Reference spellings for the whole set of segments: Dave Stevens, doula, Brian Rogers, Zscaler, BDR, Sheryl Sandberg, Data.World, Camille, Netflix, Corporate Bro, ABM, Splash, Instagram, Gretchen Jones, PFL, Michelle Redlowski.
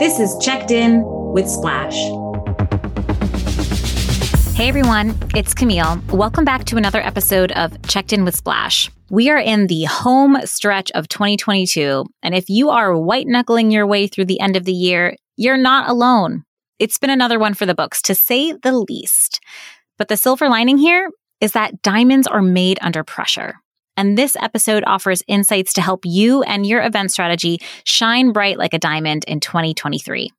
This is Checked In with Splash. Hey everyone, it's Camille. Welcome back to another episode of Checked In with Splash. We are in the home stretch of 2022, and if you are white-knuckling your way through the end of the year, you're not alone. It's been another one for the books, to say the least. But the silver lining here is that diamonds are made under pressure. And this episode offers insights to help you and your event strategy shine bright like a diamond in 2023.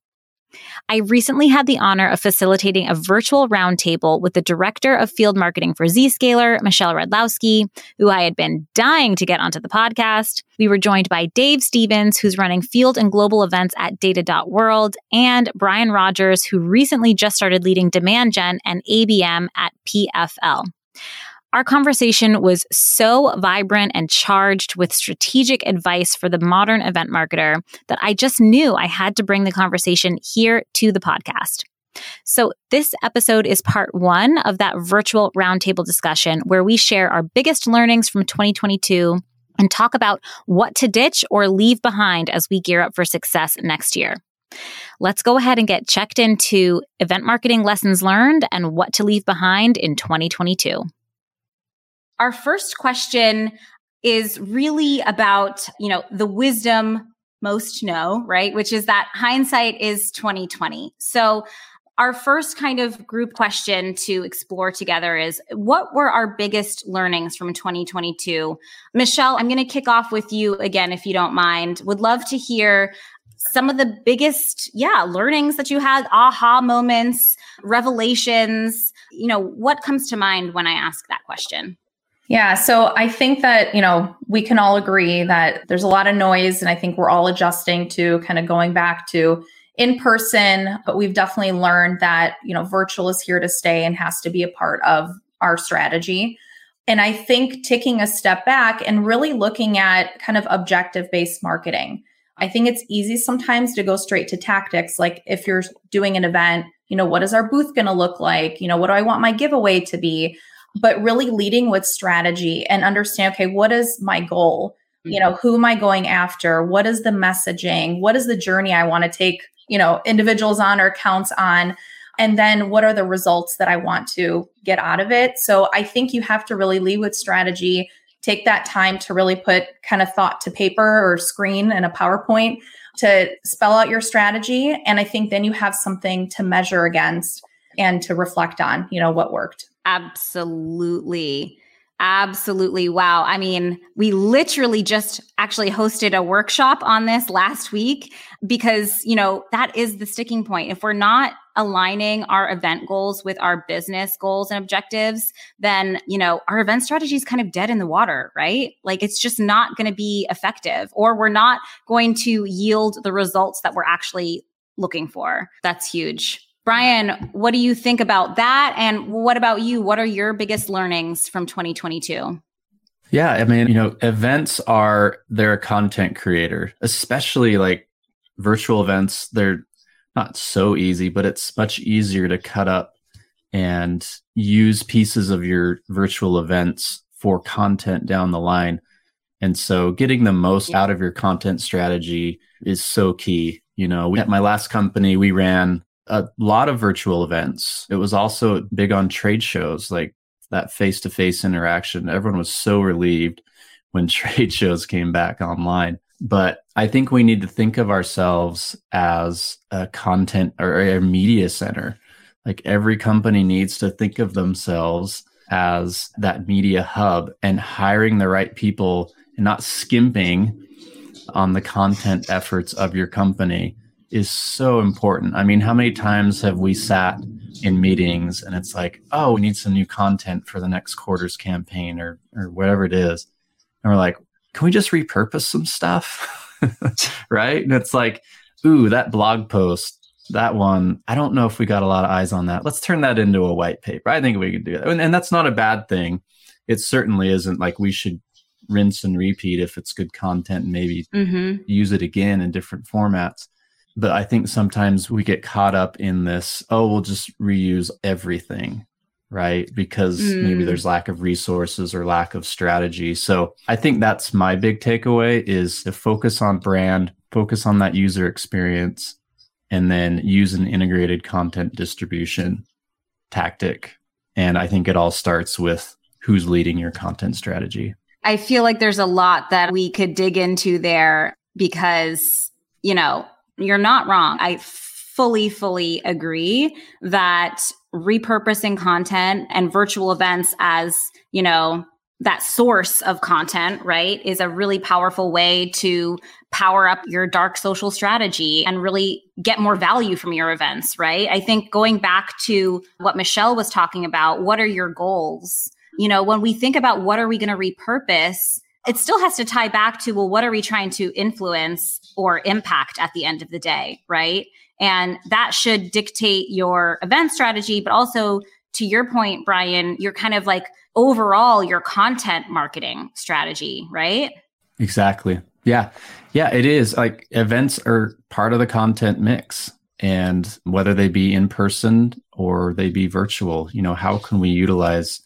I recently had the honor of facilitating a virtual roundtable with the Director of Field Marketing for Zscaler, Michelle Redlowski, who I had been dying to get onto the podcast. We were joined by Dave Stevens, who's running field and global events at Data.World, and Brian Rogers, who recently just started leading demand gen and ABM at PFL. Our conversation was so vibrant and charged with strategic advice for the modern event marketer that I just knew I had to bring the conversation here to the podcast. So this episode is part one of that virtual roundtable discussion where we share our biggest learnings from 2022 and talk about what to ditch or leave behind as we gear up for success next year. Let's go ahead and get checked into event marketing lessons learned and what to leave behind in 2022. Our first question is really about, the wisdom most know, right? Which is that hindsight is 20/20. So our first kind of group question to explore together is, what were our biggest learnings from 2022? Michelle, I'm going to kick off with you again, if you don't mind. Would love to hear some of the biggest, learnings that you had, aha moments, revelations. What comes to mind when I ask that question? Yeah. So I think that, we can all agree that there's a lot of noise, and I think we're all adjusting to kind of going back to in person, but we've definitely learned that, virtual is here to stay and has to be a part of our strategy. And I think taking a step back and really looking at kind of objective-based marketing. I think it's easy sometimes to go straight to tactics. Like if you're doing an event, what is our booth going to look like? What do I want my giveaway to be? But really leading with strategy and understand, okay, what is my goal? Who am I going after? What is the messaging? What is the journey I want to take, individuals on or accounts on? And then what are the results that I want to get out of it? So I think you have to really lead with strategy, take that time to really put kind of thought to paper or screen and a PowerPoint to spell out your strategy. And I think then you have something to measure against and to reflect on, what worked. Absolutely. Absolutely. Wow. I mean, we literally just actually hosted a workshop on this last week because, that is the sticking point. If we're not aligning our event goals with our business goals and objectives, then, our event strategy is kind of dead in the water, right? Like it's just not going to be effective, or we're not going to yield the results that we're actually looking for. That's huge. Brian, what do you think about that? And what about you? What are your biggest learnings from 2022? Yeah, I mean, events are, they're a content creator, especially like virtual events. They're not so easy, but it's much easier to cut up and use pieces of your virtual events for content down the line. And so getting the most out of your content strategy is so key. At my last company, we ran a lot of virtual events. It was also big on trade shows, like that face-to-face interaction. Everyone was so relieved when trade shows came back online. But I think we need to think of ourselves as a content or a media center. Like every company needs to think of themselves as that media hub and hiring the right people and not skimping on the content efforts of your company is so important. I mean, how many times have we sat in meetings and it's like, oh, we need some new content for the next quarter's campaign or whatever it is. And we're like, can we just repurpose some stuff? Right? And it's like, ooh, that blog post, that one, I don't know if we got a lot of eyes on that. Let's turn that into a white paper. I think we could do that. And that's not a bad thing. It certainly isn't like we should rinse and repeat if it's good content and maybe use it again in different formats. But I think sometimes we get caught up in this, we'll just reuse everything, right? Because maybe there's lack of resources or lack of strategy. So I think that's my big takeaway is to focus on brand, focus on that user experience, and then use an integrated content distribution tactic. And I think it all starts with who's leading your content strategy. I feel like there's a lot that we could dig into there because, you know, you're not wrong. I fully agree that repurposing content and virtual events as, you know, that source of content, right, is a really powerful way to power up your dark social strategy and really get more value from your events, right? I think going back to what Michelle was talking about, what are your goals? You know, when we think about what are we going to repurpose, it still has to tie back to, well, what are we trying to influence or impact at the end of the day, right? And that should dictate your event strategy, but also to your point, Brian, you're kind of like overall your content marketing strategy, right? Exactly. Yeah. Yeah, it is. Like events are part of the content mix, and whether they be in person or they be virtual, you know, how can we utilize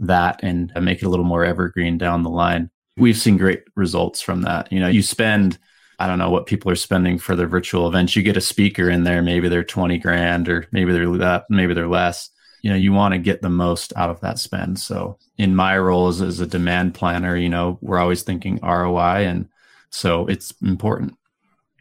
that and make it a little more evergreen down the line? We've seen great results from that. You know, you spend, I don't know what people are spending for their virtual events. You get a speaker in there, maybe they're 20 grand or maybe they're that, maybe they're less. You know, you want to get the most out of that spend. So in my role as a demand planner, you know, we're always thinking ROI. And so it's important.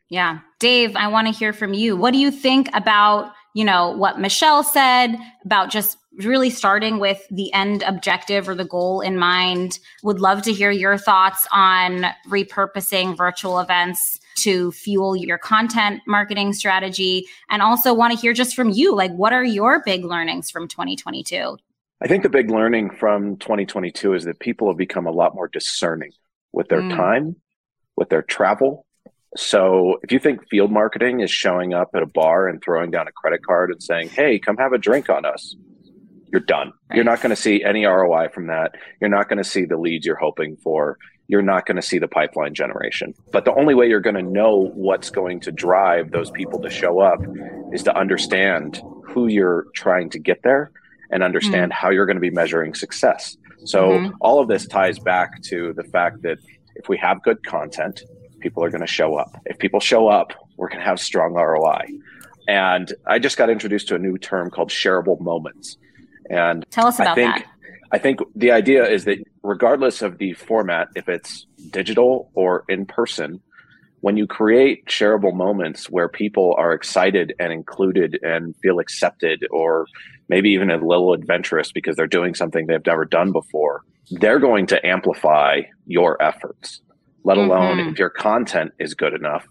Yeah. Dave, I want to hear from you. What do you think about, you know, what Michelle said about just really starting with the end objective or the goal in mind? Would love to hear your thoughts on repurposing virtual events to fuel your content marketing strategy, and also want to hear just from you, like what are your big learnings from 2022? I think the big learning from 2022 is that people have become a lot more discerning with their time, with their travel. So if you think field marketing is showing up at a bar and throwing down a credit card and saying, hey, come have a drink on us, you're done. Right. You're not going to see any ROI from that. You're not going to see the leads you're hoping for. You're not going to see the pipeline generation. But the only way you're going to know what's going to drive those people to show up is to understand who you're trying to get there and understand how you're going to be measuring success. So all of this ties back to the fact that if we have good content, people are going to show up. If people show up, we're going to have strong ROI. And I just got introduced to a new term called shareable moments. And tell us about that. I think the idea is that regardless of the format, if it's digital or in person, when you create shareable moments where people are excited and included and feel accepted, or maybe even a little adventurous because they're doing something they've never done before, they're going to amplify your efforts. Let alone if your content is good enough,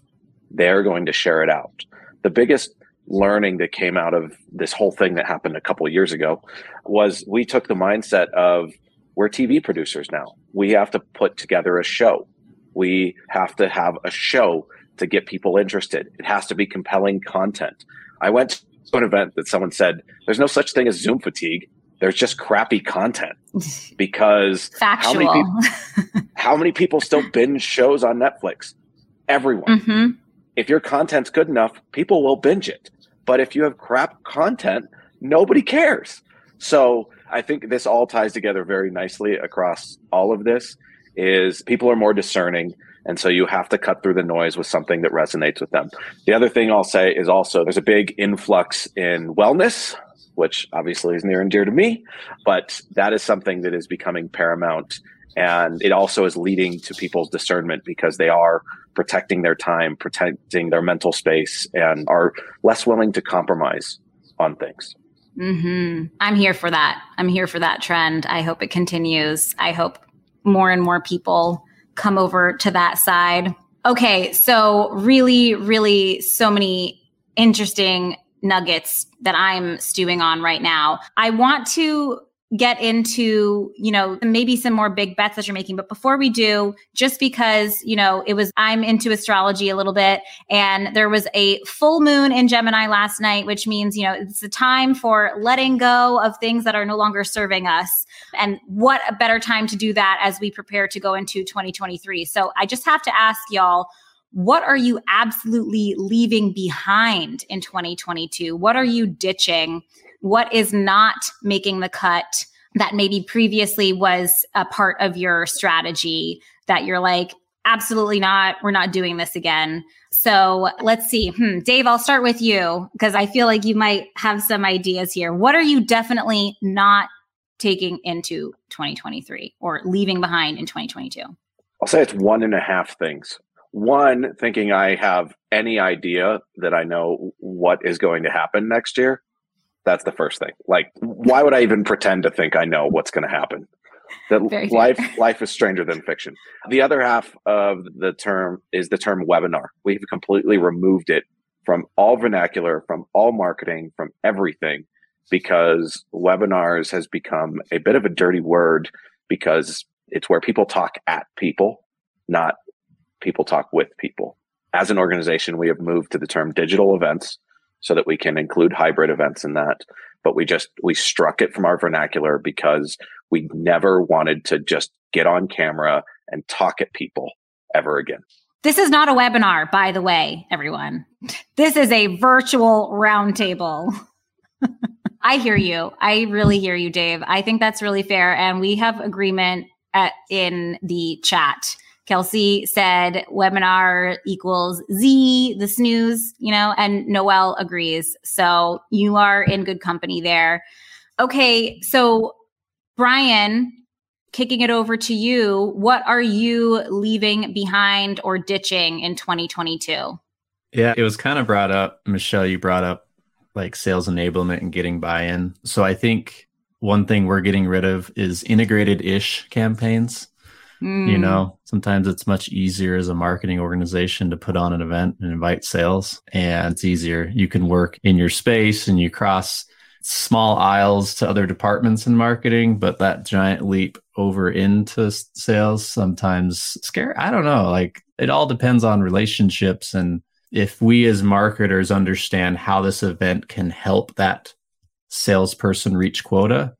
they're going to share it out. The biggest learning that came out of this whole thing that happened a couple of years ago was we took the mindset of we're TV producers now. We have to put together a show. We have to have a show to get people interested. It has to be compelling content. I went to an event that someone said, there's no such thing as Zoom fatigue. There's just crappy content because how many people still binge shows on Netflix? Everyone. If your content's good enough, people will binge it. But if you have crap content, nobody cares. So I think this all ties together very nicely across all of this is people are more discerning. And so you have to cut through the noise with something that resonates with them. The other thing I'll say is also there's a big influx in wellness, which obviously is near and dear to me, but that is something that is becoming paramount. And it also is leading to people's discernment because they are protecting their time, protecting their mental space, and are less willing to compromise on things. I'm here for that. I'm here for that trend. I hope it continues. I hope more and more people come over to that side. Okay, so really so many interesting nuggets that I'm stewing on right now. I want to get into, you know, maybe some more big bets that you're making. But before we do, just because, you know, I'm into astrology a little bit, and there was a full moon in Gemini last night, which means, you know, it's a time for letting go of things that are no longer serving us. And what a better time to do that as we prepare to go into 2023. So I just have to ask y'all, what are you absolutely leaving behind in 2022? What are you ditching? What is not making the cut that maybe previously was a part of your strategy that you're like, absolutely not. We're not doing this again. So let's see. Dave, I'll start with you because I feel like you might have some ideas here. What are you definitely not taking into 2023 or leaving behind in 2022? I'll say it's 1.5 things. One, thinking I have any idea that I know what is going to happen next year. That's the first thing. Like, why would I even pretend to think I know what's going to happen? That life is stranger than fiction. The other half of the term is the term webinar. We've completely removed it from all vernacular, from all marketing, from everything, because webinars has become a bit of a dirty word because it's where people talk at people, not people talk with people. As an organization, we have moved to the term digital events so that we can include hybrid events in that. But we struck it from our vernacular because we never wanted to just get on camera and talk at people ever again. This is not a webinar, by the way, everyone. This is a virtual roundtable. I hear you. I really hear you, Dave. I think that's really fair. And we have agreement in the chat. Kelsey said webinar equals Z, the snooze, and Noelle agrees. So you are in good company there. Okay. So Brian, kicking it over to you, what are you leaving behind or ditching in 2022? Yeah, it was kind of brought up, Michelle, you brought up like sales enablement and getting buy-in. So I think one thing we're getting rid of is integrated-ish campaigns. Sometimes it's much easier as a marketing organization to put on an event and invite sales, and it's easier. You can work in your space and you cross small aisles to other departments in marketing, but that giant leap over into sales sometimes scary. I don't know. Like, it all depends on relationships. And if we as marketers understand how this event can help that salesperson reach quota,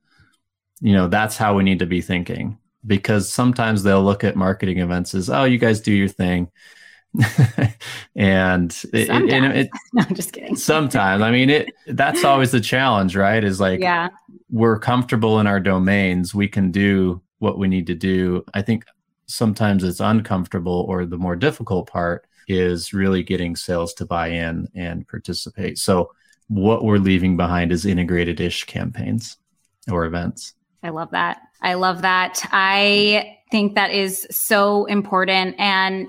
that's how we need to be thinking. Because sometimes they'll look at marketing events as, oh, you guys do your thing. No, I'm just kidding. Sometimes. That's always the challenge, right? Is like, yeah, we're comfortable in our domains. We can do what we need to do. I think sometimes it's uncomfortable, or the more difficult part is really getting sales to buy in and participate. So what we're leaving behind is integrated-ish campaigns or events. I love that. I think that is so important. And,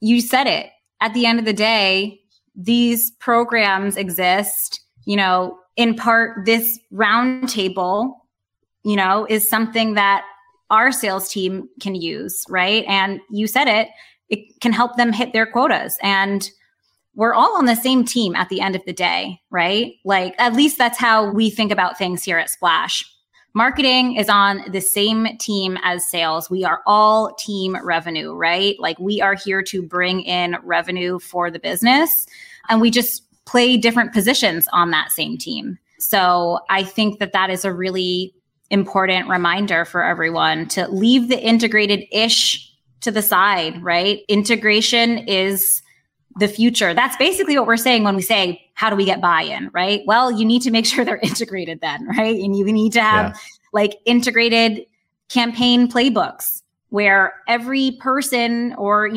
you said it. At the end of the day, these programs exist, in part. This roundtable, is something that our sales team can use, right? And you said it, it can help them hit their quotas. And we're all on the same team at the end of the day, right? Like, at least that's how we think about things here at Splash. Marketing is on the same team as sales. We are all team revenue, right? Like, we are here to bring in revenue for the business, and we just play different positions on that same team. So I think that is a really important reminder for everyone to leave the integrated-ish to the side, right? Integration is the future. That's basically what we're saying when we say, how do we get buy-in, right? Well, you need to make sure they're integrated then, right? And you need to have integrated campaign playbooks where every person or,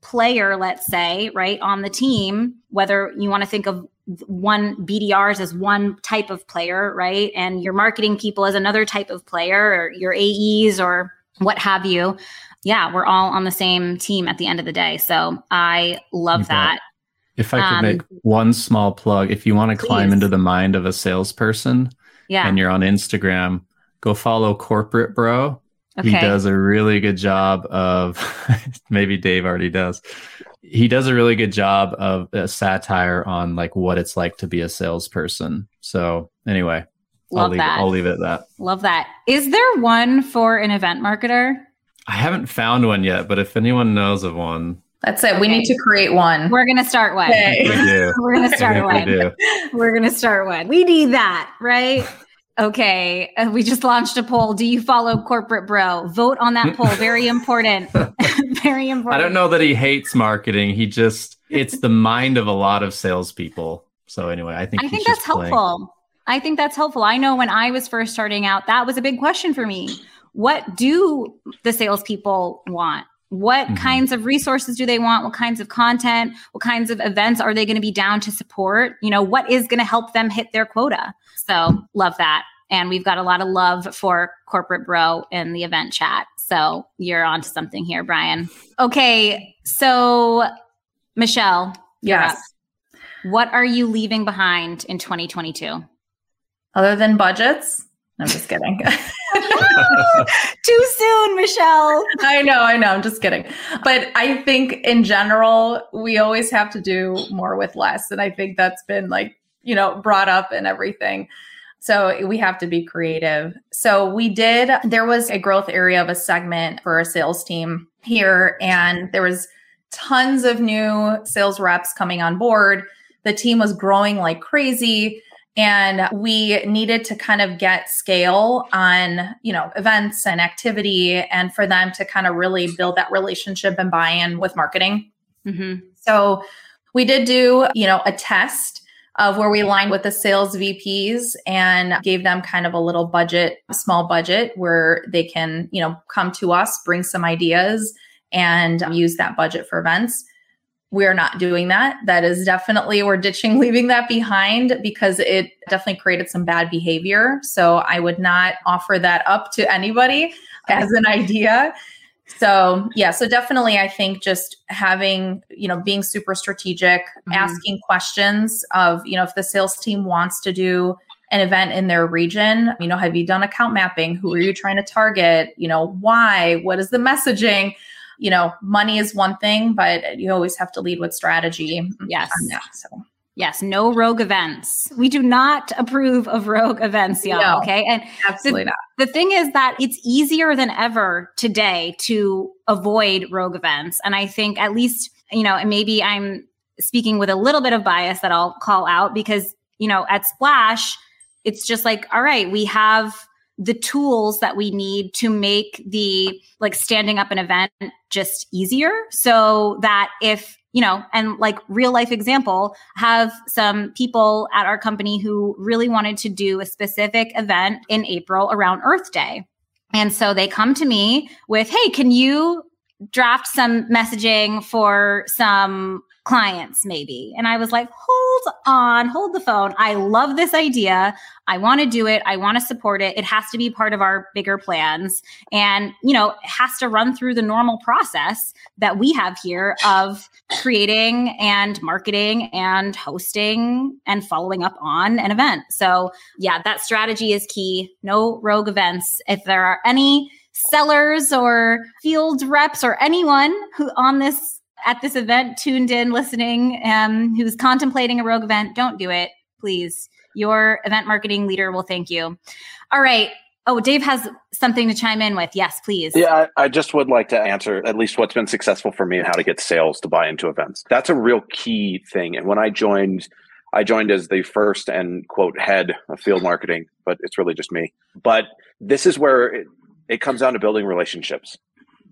player, let's say, right, on the team, whether you want to think of BDRs as one type of player, right? And your marketing people as another type of player, or your AEs or what have you. Yeah, we're all on the same team at the end of the day. So I love that. If I could make one small plug, if you want to climb into the mind of a salesperson and you're on Instagram, go follow Corporate Bro. Okay. He does a really good job of, maybe Dave already does. He does a really good job of a satire on like what it's like to be a salesperson. So anyway, I'll leave it at that. Love that. Is there one for an event marketer? I haven't found one yet, but if anyone knows of one. That's it. Okay. We need to create one. We're going to start one. Okay. We're going to start one. We're going to start one. We need that, right? Okay. We just launched a poll. Do you follow Corporate Bro? Vote on that poll. Very important. Very important. I don't know that he hates marketing. He just, it's the mind of a lot of salespeople. So anyway, I think that's helpful. I think that's helpful. I know when I was first starting out, that was a big question for me. What do the salespeople want? What kinds of resources do they want? What kinds of content? What kinds of events are they going to be down to support? You know, what is going to help them hit their quota? So love that. And we've got a lot of love for Corporate Bro in the event chat. So you're onto something here, Brian. Okay. So Michelle. Yes. What are you leaving behind in 2022? Other than budgets? I'm just kidding. Too soon, Michelle. I know. I'm just kidding. But I think in general, we always have to do more with less. And I think that's been like, you know, brought up and everything. So we have to be creative. So there was a growth area of a segment for a sales team here, and there was tons of new sales reps coming on board. The team was growing like crazy. And we needed to kind of get scale on, you know, events and activity, and for them to kind of really build that relationship and buy-in with marketing. Mm-hmm. So we did do, you know, a test of where we aligned with the sales VPs and gave them kind of a small budget where they can, you know, come to us, bring some ideas, and use that budget for events. We are not doing that. That is definitely, we're ditching, leaving that behind, because it definitely created some bad behavior. So I would not offer that up to anybody as an idea. So yeah, so definitely I think just having, you know, being super strategic, asking questions of, you know, if the sales team wants to do an event in their region, you know, have you done account mapping? Who are you trying to target? You know, why? What is the messaging? You know, money is one thing, but you always have to lead with strategy. Yes. On that, so. Yes. No rogue events. We do not approve of rogue events, y'all. No, okay. And absolutely not. The thing is that it's easier than ever today to avoid rogue events. And I think at least, you know, and maybe I'm speaking with a little bit of bias that I'll call out, because, you know, at Splash, it's just like, all right, we have the tools that we need to make the like standing up an event just easier, so that if, you know, and like real life example, have some people at our company who really wanted to do a specific event in April around Earth Day. And so they come to me with, hey, can you draft some messaging for some clients maybe? And I was like, hold the phone. I love this idea. I want to do it. I want to support it. It has to be part of our bigger plans. And, you know, it has to run through the normal process that we have here of creating and marketing and hosting and following up on an event. So yeah, that strategy is key. No rogue events. If there are any sellers or field reps or anyone who at this event, tuned in, listening, who's contemplating a rogue event, don't do it, please. Your event marketing leader will thank you. All right. Oh, Dave has something to chime in with. Yes, please. Yeah, I just would like to answer at least what's been successful for me and how to get sales to buy into events. That's a real key thing. And when I joined as the first and quote head of field marketing, but it's really just me. But this is where it comes down to building relationships.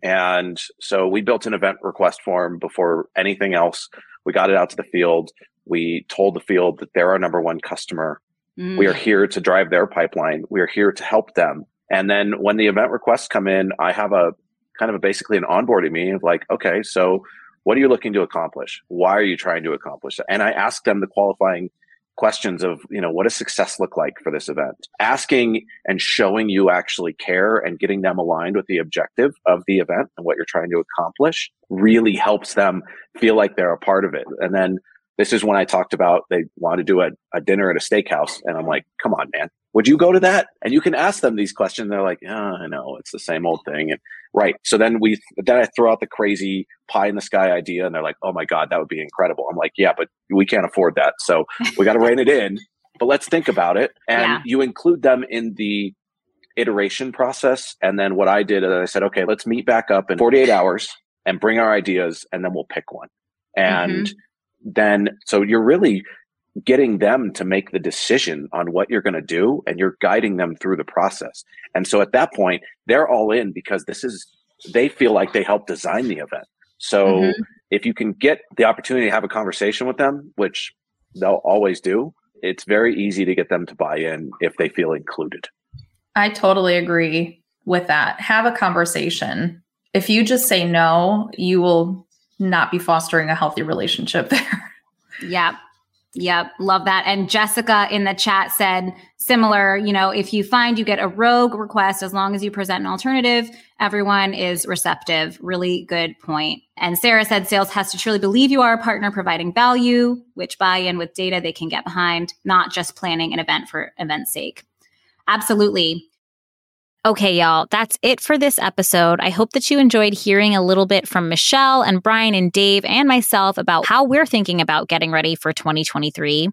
And so we built an event request form before anything else. We got it out to the field. We told the field that they're our number one customer. We are here to drive their pipeline. We are here to help them. And then when the event requests come in, I have a kind of basically an onboarding meeting of like, okay, so what are you looking to accomplish? Why are you trying to accomplish it? And I ask them the qualifying questions of, you know, what does success look like for this event? Asking and showing you actually care and getting them aligned with the objective of the event and what you're trying to accomplish really helps them feel like they're a part of it. And then this is when I talked about they want to do a dinner at a steakhouse. And I'm like, come on, man, would you go to that? And you can ask them these questions. They're like, I know, it's the same old thing. And right. So then I throw out the crazy pie in the sky idea, and they're like, oh my God, that would be incredible. I'm like, yeah, but we can't afford that. So we got to rein it in, but let's think about it. And you include them in the iteration process. And then what I did is I said, okay, let's meet back up in 48 hours and bring our ideas, and then we'll pick one. And then, so you're really getting them to make the decision on what you're going to do, and you're guiding them through the process. And so at that point, they're all in, because they feel like they helped design the event. So if you can get the opportunity to have a conversation with them, which they'll always do, it's very easy to get them to buy in if they feel included. I totally agree with that. Have a conversation. if you just say no, you will not be fostering a healthy relationship there. Yeah. Yep. Love that. And Jessica in the chat said similar, you know, if you find you get a rogue request, as long as you present an alternative, everyone is receptive. Really good point. And Sarah said sales has to truly believe you are a partner providing value, which buy-in with data they can get behind, not just planning an event for event's sake. Absolutely. Okay, y'all, that's it for this episode. I hope that you enjoyed hearing a little bit from Michelle and Brian and Dave and myself about how we're thinking about getting ready for 2023.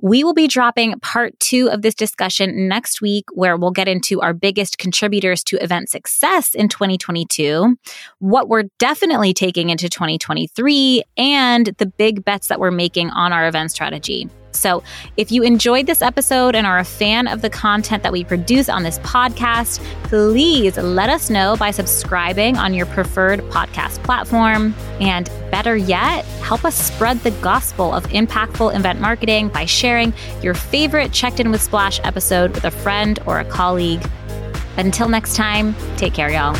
We will be dropping part 2 of this discussion next week, where we'll get into our biggest contributors to event success in 2022, what we're definitely taking into 2023, and the big bets that we're making on our event strategy. So if you enjoyed this episode and are a fan of the content that we produce on this podcast, please let us know by subscribing on your preferred podcast platform. And better yet, help us spread the gospel of impactful event marketing by sharing your favorite Checked In with Splash episode with a friend or a colleague. But until next time, take care, y'all.